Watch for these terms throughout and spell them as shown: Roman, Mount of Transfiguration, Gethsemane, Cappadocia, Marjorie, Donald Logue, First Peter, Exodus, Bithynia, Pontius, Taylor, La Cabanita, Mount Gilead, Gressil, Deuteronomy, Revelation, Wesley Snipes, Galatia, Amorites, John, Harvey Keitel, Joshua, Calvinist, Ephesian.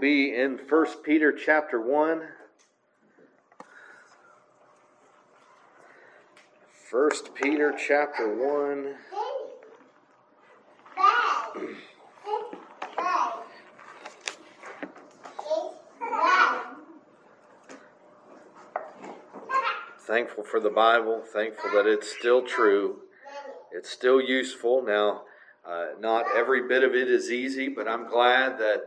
be in First Peter chapter 1. First Peter chapter 1. Thankful for the Bible, thankful that it's still true, it's still useful. Now, not every bit of it is easy, but I'm glad that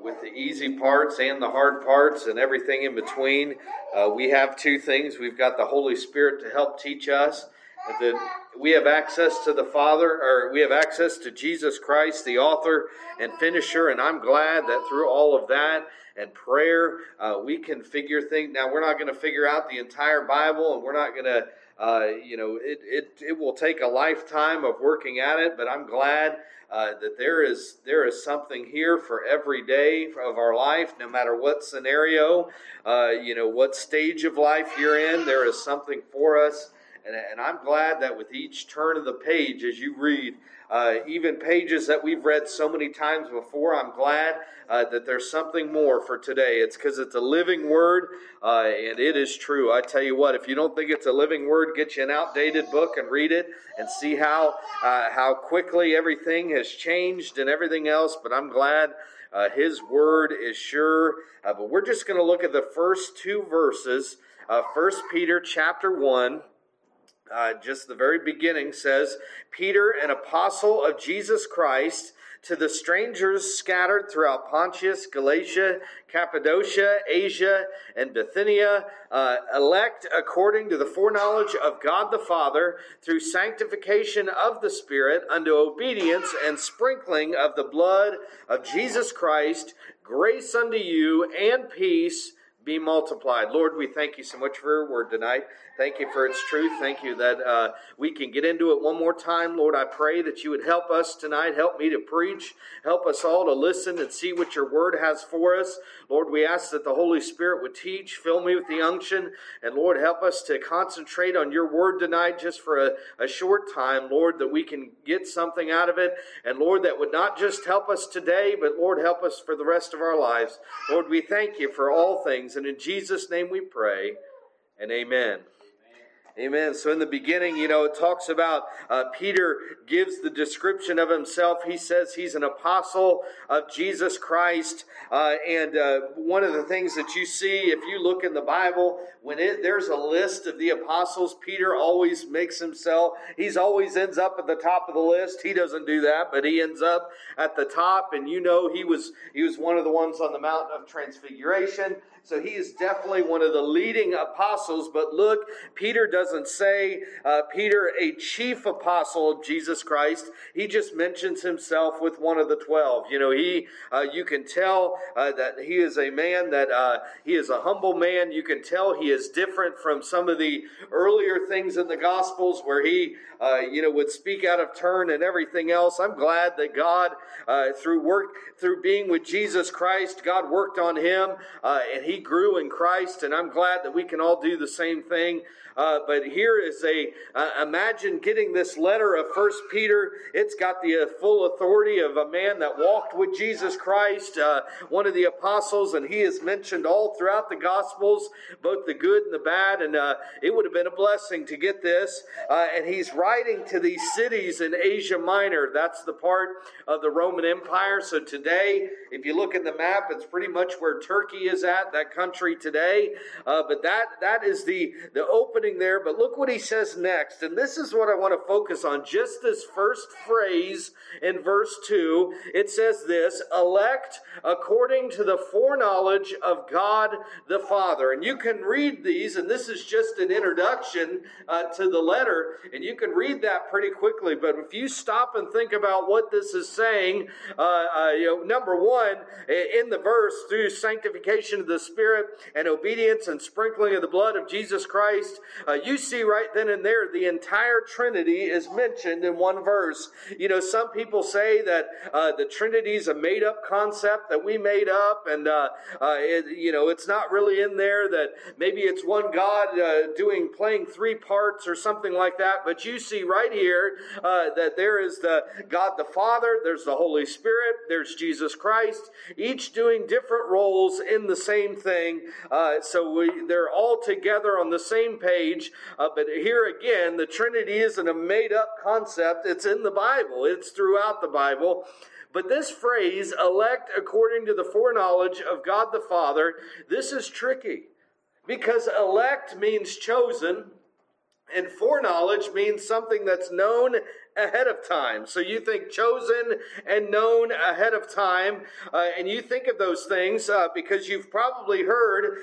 with the easy parts and the hard parts and everything in between, we have two things. We've got the Holy Spirit to help teach us, and then we have access to the Father, or we have access to Jesus Christ, the author and finisher, and I'm glad that through all of that and prayer, we can figure things. Now, we're not going to figure out the entire Bible, and we're not going to, it will take a lifetime of working at it, but I'm glad that there is something here for every day of our life, no matter what scenario, what stage of life you're in, there is something for us. And I'm glad that with each turn of the page, as you read, even pages that we've read so many times before, I'm glad that there's something more for today. It's because it's a living word, and it is true. I tell you what, if you don't think it's a living word, get you an outdated book and read it and see how quickly everything has changed and everything else. But I'm glad his word is sure. But we're just going to look at the first two verses of 1 Peter chapter 1. Just the very beginning says, Peter, an apostle of Jesus Christ, to the strangers scattered throughout Pontius, Galatia, Cappadocia, Asia, and Bithynia, elect according to the foreknowledge of God the Father, through sanctification of the Spirit, unto obedience and sprinkling of the blood of Jesus Christ, grace unto you and peace be multiplied. Lord, we thank you so much for your word tonight. Thank you for its truth. Thank you that we can get into it one more time. Lord, I pray that you would help us tonight. Help me to preach. Help us all to listen and see what your word has for us. Lord, we ask that the Holy Spirit would teach. Fill me with the unction. And Lord, help us to concentrate on your word tonight just for a short time, Lord, that we can get something out of it. And Lord, that would not just help us today, but Lord, help us for the rest of our lives. Lord, we thank you for all things. And in Jesus' name we pray, and amen. Amen. So in the beginning, it talks about Peter gives the description of himself. He says he's an apostle of Jesus Christ. And one of the things that you see, if you look in the Bible, when there's a list of the apostles, Peter always makes himself. He's always ends up at the top of the list. He doesn't do that, but he ends up at the top. And he was one of the ones on the Mount of Transfiguration. So he is definitely one of the leading apostles. But look, Peter doesn't say, Peter, a chief apostle of Jesus Christ. He just mentions himself with one of the 12. You can tell that he is a man, that he is a humble man. You can tell he is different from some of the earlier things in the Gospels where he, would speak out of turn and everything else. I'm glad that God, through being with Jesus Christ, God worked on him, and he grew in Christ, and I'm glad that we can all do the same thing. But here is imagine getting this letter of 1 Peter. It's got the full authority of a man that walked with Jesus Christ, one of the apostles, and he is mentioned all throughout the Gospels, both the good and the bad, and it would have been a blessing to get this. And he's writing to these cities in Asia Minor. That's the part of the Roman Empire. So today, if you look at the map, it's pretty much where Turkey is at, that country today. But that is the opening there, but look what he says next, and this is what I want to focus on, just this first phrase in verse 2. It says this, elect according to the foreknowledge of God the Father, and you can read these, and this is just an introduction to the letter, and you can read that pretty quickly, but if you stop and think about what this is saying, number one, in the verse, through sanctification of the Spirit and obedience and sprinkling of the blood of Jesus Christ, you see right then and there, the entire Trinity is mentioned in one verse. Some people say that the Trinity is a made-up concept that we made up, and it's not really in there. That maybe it's one God playing three parts or something like that. But you see right here that there is the God the Father, there's the Holy Spirit, there's Jesus Christ, each doing different roles in the same thing. So they're all together on the same page. But here again, the Trinity isn't a made-up concept. It's in the Bible. It's throughout the Bible. But this phrase, elect according to the foreknowledge of God the Father, this is tricky because elect means chosen and foreknowledge means something that's known ahead of time. So you think chosen and known ahead of time, and you think of those things because you've probably heard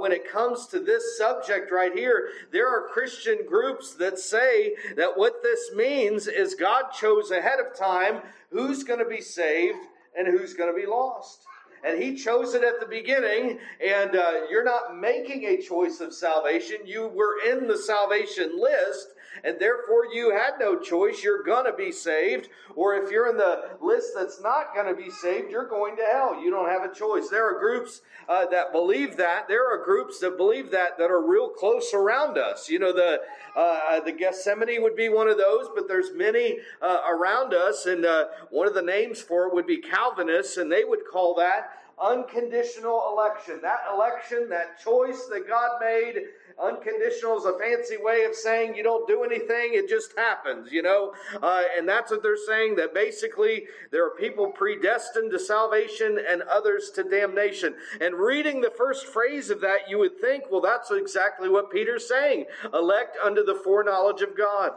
when it comes to this subject right here, there are Christian groups that say that what this means is God chose ahead of time who's going to be saved and who's going to be lost. And he chose it at the beginning, and you're not making a choice of salvation. You were in the salvation list, and therefore you had no choice. You're going to be saved. Or if you're in the list that's not going to be saved, you're going to hell. You don't have a choice. There are groups that believe that. There are groups that believe that are real close around us. You know, the Gethsemane would be one of those, but there's many around us. And one of the names for it would be Calvinists, and they would call that unconditional election. That election, that choice that God made, unconditional is a fancy way of saying you don't do anything, it just happens, you know. And that's what they're saying, that basically there are people predestined to salvation and others to damnation. And reading the first phrase of that, you would think, well, that's exactly what Peter's saying. Elect unto the foreknowledge of God.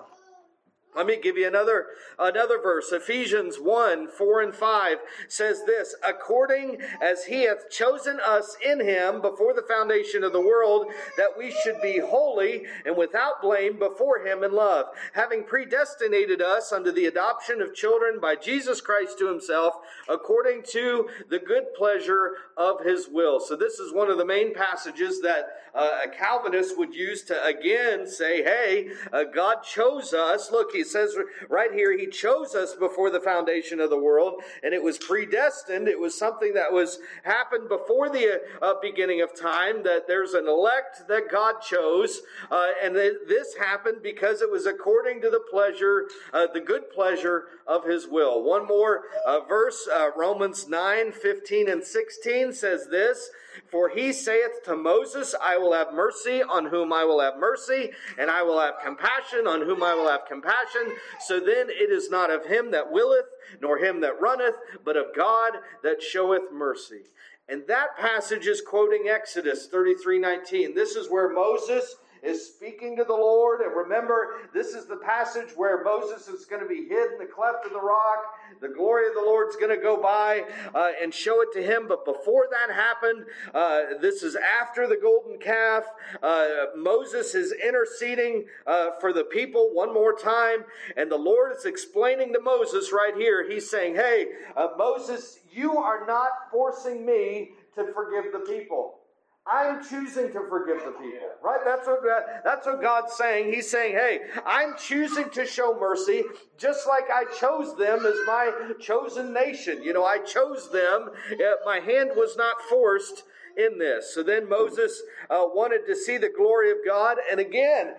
Let me give you another verse. Ephesians 1:4-5 says this, according as he hath chosen us in him before the foundation of the world, that we should be holy and without blame before him in love, having predestinated us unto the adoption of children by Jesus Christ to himself, according to the good pleasure of his will. So this is one of the main passages that a Calvinist would use to again say, hey, God chose us. Look, he says right here, he chose us before the foundation of the world, and it was predestined. It was something that was happened before the beginning of time, that there's an elect that God chose, and this happened because it was according to the pleasure, the good pleasure of his will. One more verse, Romans 9:15-16 says this, for he saith to Moses, I will have mercy on whom I will have mercy, and I will have compassion on whom I will have compassion. So then it is not of him that willeth, nor him that runneth, but of God that showeth mercy. And that passage is quoting Exodus 33:19. This is where Moses is speaking to the Lord. And remember, this is the passage where Moses is going to be hid in the cleft of the rock. The glory of the Lord's going to go by and show it to him. But before that happened, this is after the golden calf. Moses is interceding for the people one more time. And the Lord is explaining to Moses right here. He's saying, hey, Moses, you are not forcing me to forgive the people. I'm choosing to forgive the people, right? That's what God's saying. He's saying, hey, I'm choosing to show mercy just like I chose them as my chosen nation. You know, I chose them. My hand was not forced in this. So then Moses wanted to see the glory of God. And again,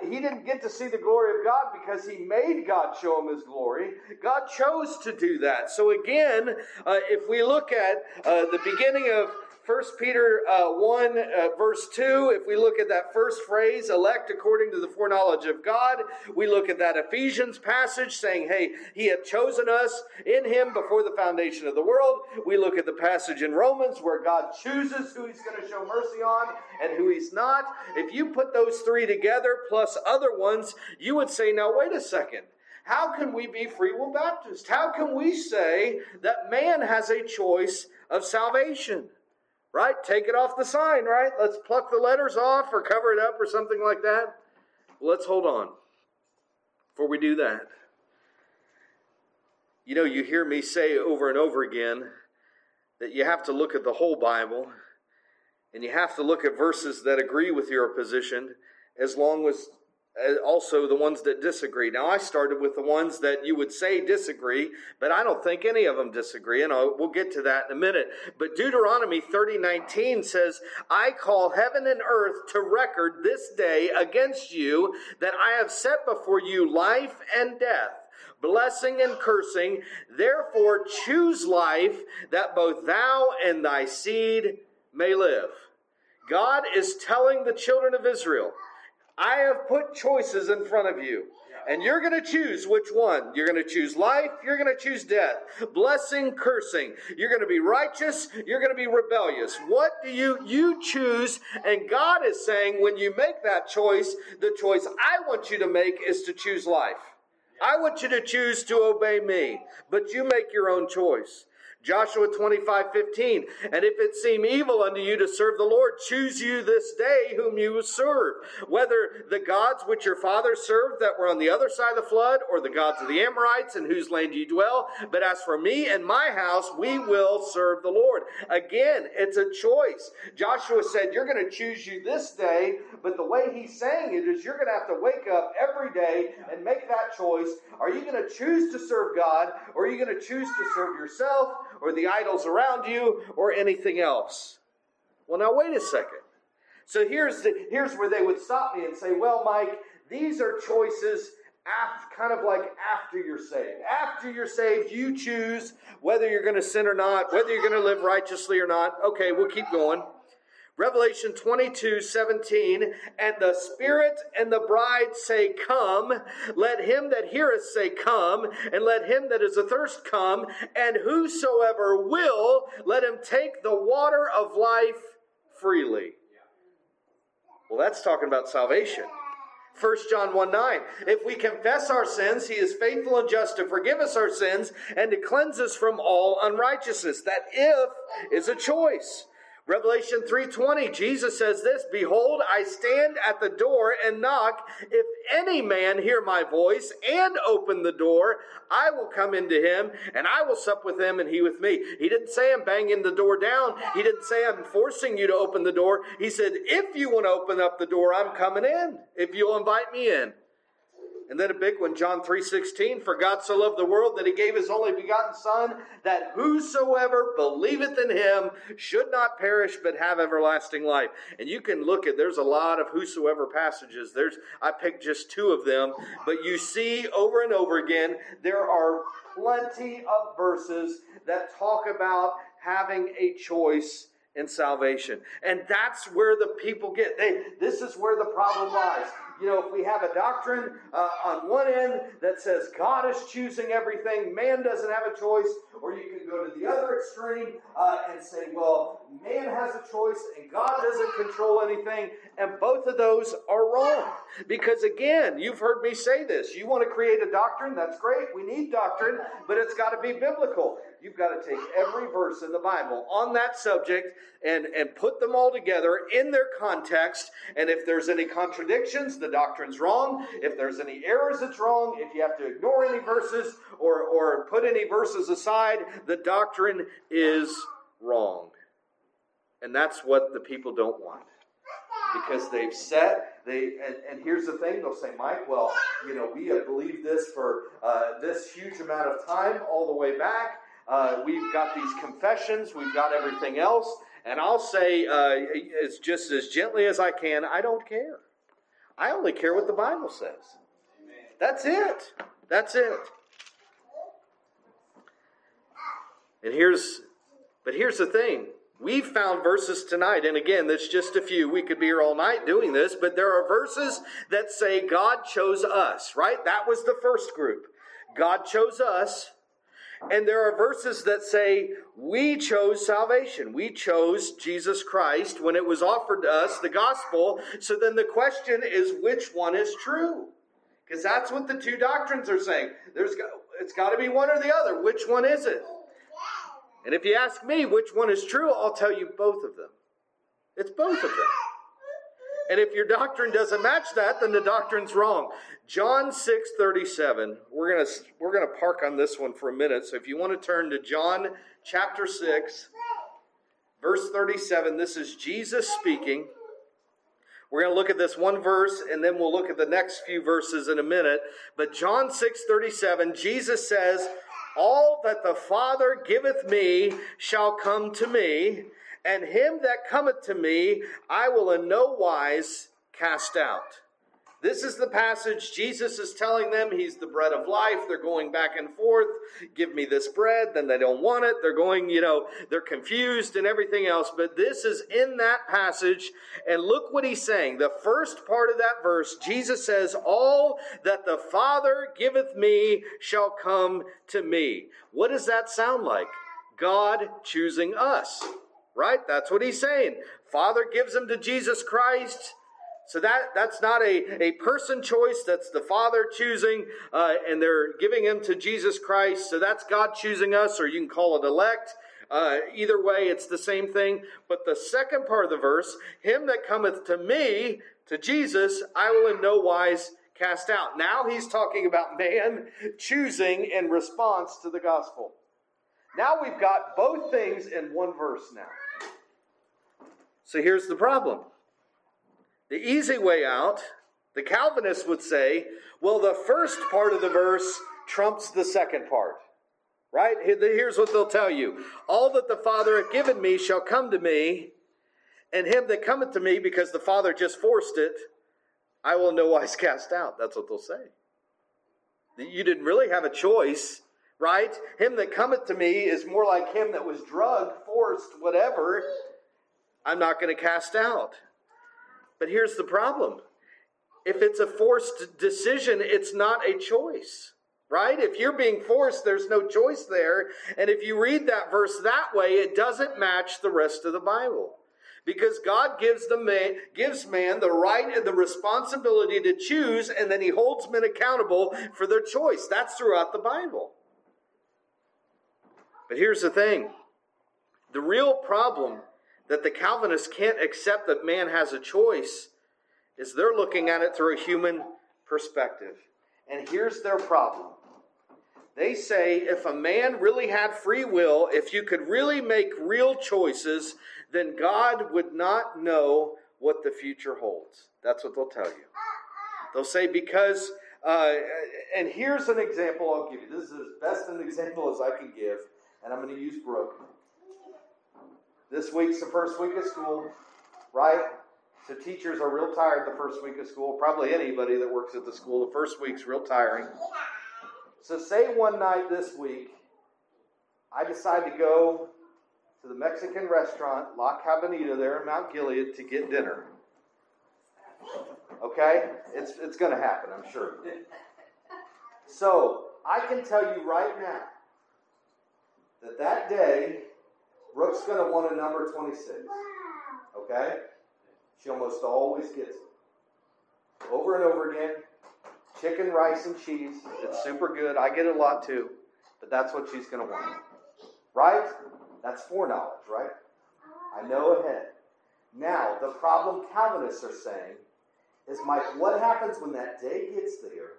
he didn't get to see the glory of God because he made God show him his glory. God chose to do that. So again, if we look at the beginning of First Peter 1, verse 2, if we look at that first phrase, elect according to the foreknowledge of God, we look at that Ephesians passage saying, hey, he hath chosen us in him before the foundation of the world. We look at the passage in Romans where God chooses who he's going to show mercy on and who he's not. If you put those three together plus other ones, you would say, now wait a second. How can we be free will Baptists? How can we say that man has a choice of salvation? Right? Take it off the sign, right? Let's pluck the letters off or cover it up or something like that. Let's hold on before we do that. You know, you hear me say over and over again that you have to look at the whole Bible and you have to look at verses that agree with your position as long as also the ones that disagree. Now, I started with the ones that you would say disagree, but I don't think any of them disagree, and we'll get to that in a minute. But Deuteronomy 30:19 says, I call heaven and earth to record this day against you that I have set before you life and death, blessing and cursing. Therefore, choose life that both thou and thy seed may live. God is telling the children of Israel, I have put choices in front of you, and you're going to choose which one. You're going to choose life. You're going to choose death. Blessing, cursing. You're going to be righteous. You're going to be rebellious. What do you choose? And God is saying, when you make that choice, the choice I want you to make is to choose life. I want you to choose to obey me, but you make your own choice. Joshua 25:15, and if it seem evil unto you to serve the Lord, choose you this day whom you will serve, whether the gods which your fathers served that were on the other side of the flood, or the gods of the Amorites in whose land you dwell. But as for me and my house, we will serve the Lord. Again, it's a choice. Joshua said, you're going to choose you this day, but the way he's saying it is you're going to have to wake up every day and make that choice. Are you going to choose to serve God, or are you going to choose to serve yourself, or the idols around you, or anything else? Well, now, wait a second. So here's where they would stop me and say, well, Mike, these are choices after you're saved. After you're saved, you choose whether you're going to sin or not, whether you're going to live righteously or not. Okay, we'll keep going. Revelation 22:17, and the Spirit and the bride say, come. Let him that heareth say, come. And let him that is athirst come. And whosoever will, let him take the water of life freely. Well, that's talking about salvation. 1 John 1:9, if we confess our sins, he is faithful and just to forgive us our sins and to cleanse us from all unrighteousness. That if is a choice. Revelation 3:20, Jesus says this, behold, I stand at the door and knock. If any man hear my voice and open the door, I will come into him, and I will sup with him, and he with me. He didn't say I'm banging the door down. He didn't say I'm forcing you to open the door. He said, if you want to open up the door, I'm coming in, if you'll invite me in. And then a big one, John 3:16, for God so loved the world that he gave his only begotten Son, that whosoever believeth in him should not perish but have everlasting life. And you can look at, there's a lot of whosoever passages. I picked just two of them, but you see over and over again, there are plenty of verses that talk about having a choice in salvation. And that's where the people get. This is where the problem lies. You know, if we have a doctrine on one end that says God is choosing everything, man doesn't have a choice, or you can go to the other extreme and say, well, man has a choice and God doesn't control anything. And both of those are wrong. Because again, you've heard me say this. You want to create a doctrine, that's great. We need doctrine, but it's got to be biblical. You've got to take every verse in the Bible on that subject and put them all together in their context. And if there's any contradictions, the doctrine's wrong. If there's any errors, it's wrong. If you have to ignore any verses or put any verses aside, the doctrine is wrong. And that's what the people don't want. Because and here's the thing, they'll say, Mike, well, you know, we have believed this for this huge amount of time all the way back. We've got these confessions, we've got everything else. And I'll say, it's just as gently as I can, I don't care. I only care what the Bible says. Amen. That's it. And here's the thing. We've found verses tonight, and again, that's just a few. We could be here all night doing this, but there are verses that say God chose us, right? That was the first group. God chose us. And there are verses that say we chose salvation. We chose Jesus Christ when it was offered to us, the gospel. So then the question is, which one is true? Because that's what the two doctrines are saying. It's got to be one or the other. Which one is it? And if you ask me which one is true, I'll tell you both of them. It's both of them. And if your doctrine doesn't match that, then the doctrine's wrong. John 6:37. We're going to park on this one for a minute. So if you want to turn to John chapter 6, verse 37, this is Jesus speaking. We're going to look at this one verse, and then we'll look at the next few verses in a minute. But John 6:37, Jesus says, "All that the Father giveth me shall come to me, and him that cometh to me I will in no wise cast out." This is the passage Jesus is telling them. He's the bread of life. They're going back and forth. Give me this bread. Then they don't want it. They're going, they're confused and everything else. But this is in that passage. And look what he's saying. The first part of that verse, Jesus says, "All that the Father giveth me shall come to me." What does that sound like? God choosing us, right? That's what he's saying. Father gives him to Jesus Christ. So that's not a person choice. That's the Father choosing, and they're giving him to Jesus Christ. So that's God choosing us, or you can call it elect. Either way, it's the same thing. But the second part of the verse, "Him that cometh to me," to Jesus, "I will in no wise cast out." Now he's talking about man choosing in response to the gospel. Now we've got both things in one verse now. So here's the problem. The easy way out, the Calvinist would say, well, the first part of the verse trumps the second part, right? Here's what they'll tell you. "All that the Father hath given me shall come to me, and him that cometh to me, because the Father just forced it, I will in no wise cast out." That's what they'll say. You didn't really have a choice, right? "Him that cometh to me" is more like him that was drugged, forced, whatever. "I'm not going to cast out." But here's the problem. If it's a forced decision, it's not a choice, right? If you're being forced, there's no choice there. And if you read that verse that way, it doesn't match the rest of the Bible. Because God gives man the right and the responsibility to choose, and then he holds men accountable for their choice. That's throughout the Bible. But here's the thing. The real problem that the Calvinists can't accept, that man has a choice, is they're looking at it through a human perspective. And here's their problem. They say if a man really had free will, if you could really make real choices, then God would not know what the future holds. That's what they'll tell you. They'll say because, and here's an example I'll give you. This is as best an example as I can give, and I'm going to use Brooke. This week's the first week of school, right? So teachers are real tired the first week of school. Probably anybody that works at the school, the first week's real tiring. So say one night this week, I decide to go to the Mexican restaurant, La Cabanita there in Mount Gilead, to get dinner. Okay? It's going to happen, I'm sure. So I can tell you right now that that day, Brooke's going to want a number 26, okay? She almost always gets it. Over and over again, chicken, rice, and cheese. It's super good. I get it a lot too, but that's what she's going to want, right? That's foreknowledge, right? I know ahead. Now, the problem Calvinists are saying is, Mike, what happens when that day gets there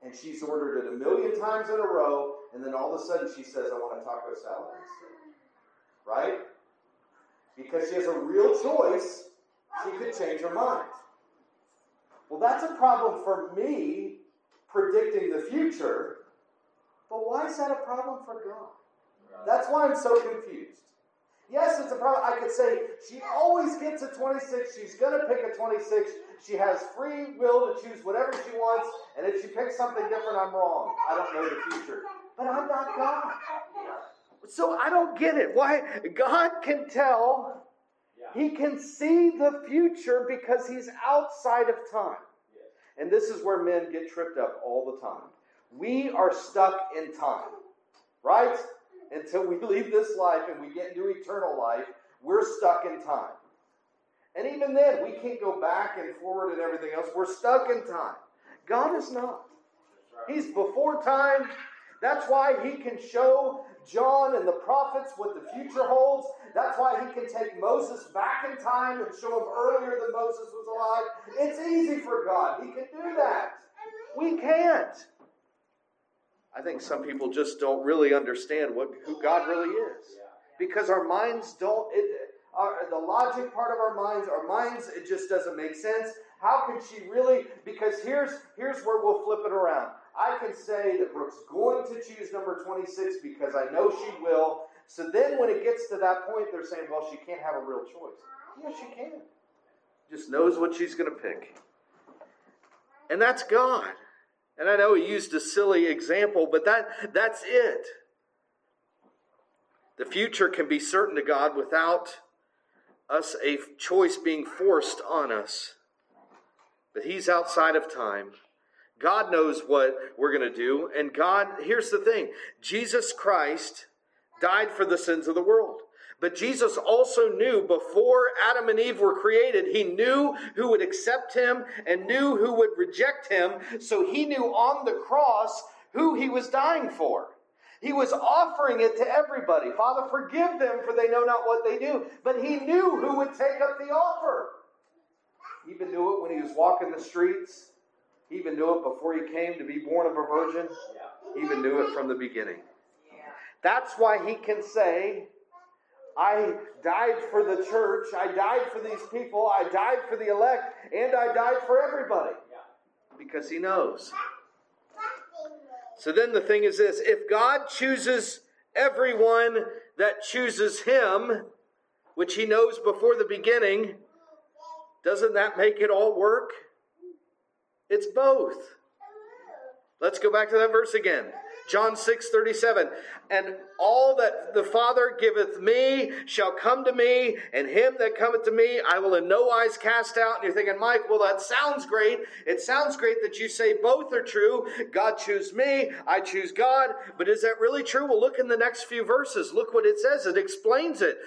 and she's ordered it 1,000,000 times in a row, and then all of a sudden she says, "I want a taco salad instead." Right? Because she has a real choice, she could change her mind. Well, that's a problem for me predicting the future, but why is that a problem for God? Right. That's why I'm so confused. Yes, it's a problem. I could say she always gets a 26, she's going to pick a 26, she has free will to choose whatever she wants, and if she picks something different, I'm wrong. I don't know the future. But I'm not God. So I don't get it. Why? God can tell. Yeah. He can see the future because he's outside of time. Yeah. And this is where men get tripped up all the time. We are stuck in time, right? Until we leave this life and we get into eternal life, we're stuck in time. And even then, we can't go back and forward and everything else. We're stuck in time. God is not. Right. He's before time. That's why he can show John and the prophets what the future holds. That's why he can take Moses back in time and show him earlier than Moses was alive. It's easy for God. He can do that. We can't. I think some people just don't really understand who God really is, because our minds don't. the logic part of our minds, it just doesn't make sense. How could she really? Because here's where we'll flip it around. I can say that Brooke's going to choose number 26 because I know she will. So then when it gets to that point, they're saying, well, she can't have a real choice. Yes, she can. Just knows what she's going to pick. And that's God. And I know he used a silly example, but that's it. The future can be certain to God without us a choice being forced on us. But he's outside of time. God knows what we're going to do. And God, here's the thing. Jesus Christ died for the sins of the world. But Jesus also knew before Adam and Eve were created, he knew who would accept him and knew who would reject him. So he knew on the cross who he was dying for. He was offering it to everybody. Father, forgive them, for they know not what they do. But he knew who would take up the offer. He even knew it when he was walking the streets. He even knew it before he came to be born of a virgin. He even knew it from the beginning. That's why he can say, I died for the church, I died for these people, I died for the elect, and I died for everybody. Because he knows. So then the thing is this, if God chooses everyone that chooses him, which he knows before the beginning, doesn't that make it all work? It's both. Let's go back to that verse again. John 6:37, and all that the Father giveth me shall come to me, and him that cometh to me I will in no wise cast out. And you're thinking, Mike, well, that sounds great. It sounds great that you say both are true. God choose me, I choose God. But is that really true? Well, look in the next few verses. Look what it says. It explains it.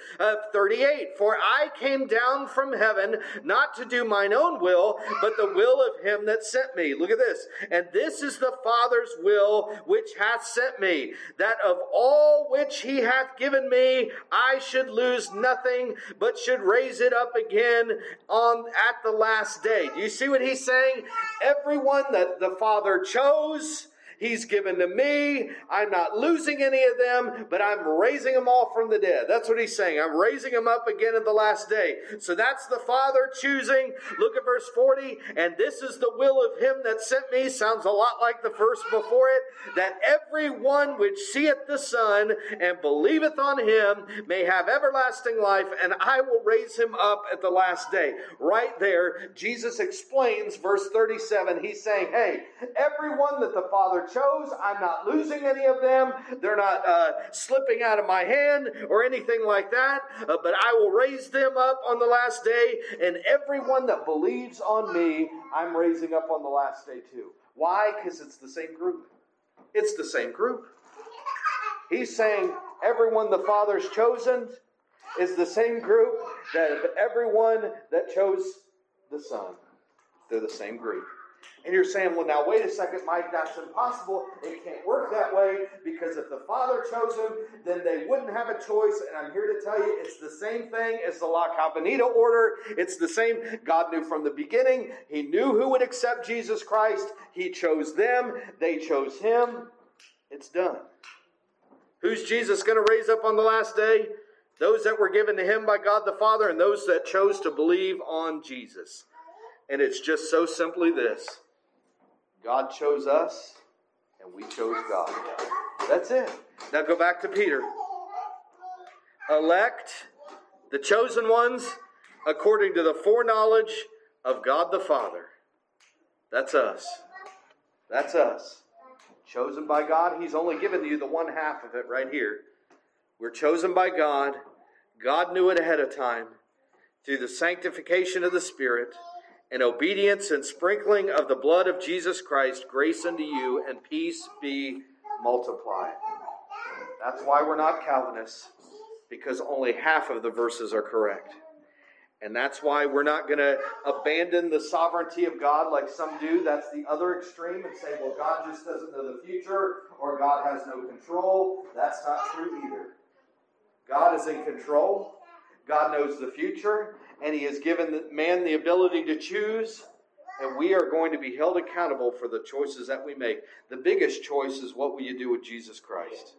38, for I came down from heaven not to do mine own will, but the will of him that sent me. Look at this. And this is the Father's will which hath sent me, that of all which he hath given me, I should lose nothing, but should raise it up again at the last day. Do you see what he's saying? Everyone that the Father chose, he's given to me. I'm not losing any of them, but I'm raising them all from the dead. That's what he's saying. I'm raising them up again at the last day. So that's the Father choosing. Look at verse 40. And this is the will of him that sent me. Sounds a lot like the verse before it. That every one which seeth the Son and believeth on him may have everlasting life, and I will raise him up at the last day. Right there, Jesus explains verse 37. He's saying, hey, everyone that the Father chose, I'm not losing any of them. They're not slipping out of my hand or anything like that. But I will raise them up on the last day. And everyone that believes on me, I'm raising up on the last day too. Why? Because it's the same group. It's the same group. He's saying everyone the Father's chosen is the same group that everyone that chose the Son. They're the same group. And you're saying, well, now, wait a second, Mike, that's impossible. It can't work that way, because if the Father chose them, then they wouldn't have a choice. And I'm here to tell you, it's the same thing as the La Cabanita order. It's the same. God knew from the beginning. He knew who would accept Jesus Christ. He chose them. They chose him. It's done. Who's Jesus going to raise up on the last day? Those that were given to him by God the Father, and those that chose to believe on Jesus. And it's just so simply this. God chose us, and we chose God. That's it. Now go back to Peter. Elect, the chosen ones, according to the foreknowledge of God the Father. That's us. That's us. Chosen by God. He's only given you the one half of it right here. We're chosen by God. God knew it ahead of time. Through the sanctification of the Spirit, and obedience and sprinkling of the blood of Jesus Christ, grace unto you, and peace be multiplied. That's why we're not Calvinists, because only half of the verses are correct. And that's why we're not going to abandon the sovereignty of God like some do. That's the other extreme, and say, well, God just doesn't know the future, or God has no control. That's not true either. God is in control. God knows the future, and he has given man the ability to choose, and we are going to be held accountable for the choices that we make. The biggest choice is, what will you do with Jesus Christ?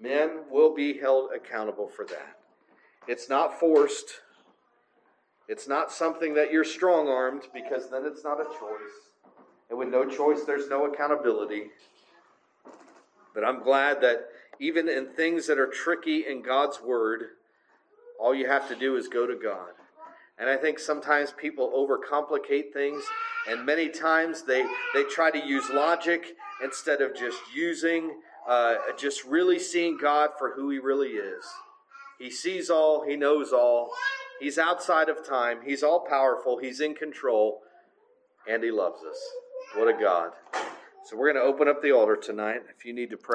Men will be held accountable for that. It's not forced. It's not something that you're strong-armed, because then it's not a choice. And with no choice, there's no accountability. But I'm glad that even in things that are tricky in God's Word, all you have to do is go to God. And I think sometimes people overcomplicate things, and many times they try to use logic instead of just using, just really seeing God for who He really is. He sees all, He knows all, He's outside of time, He's all-powerful, He's in control, and He loves us. What a God. So we're going to open up the altar tonight. If you need to pray.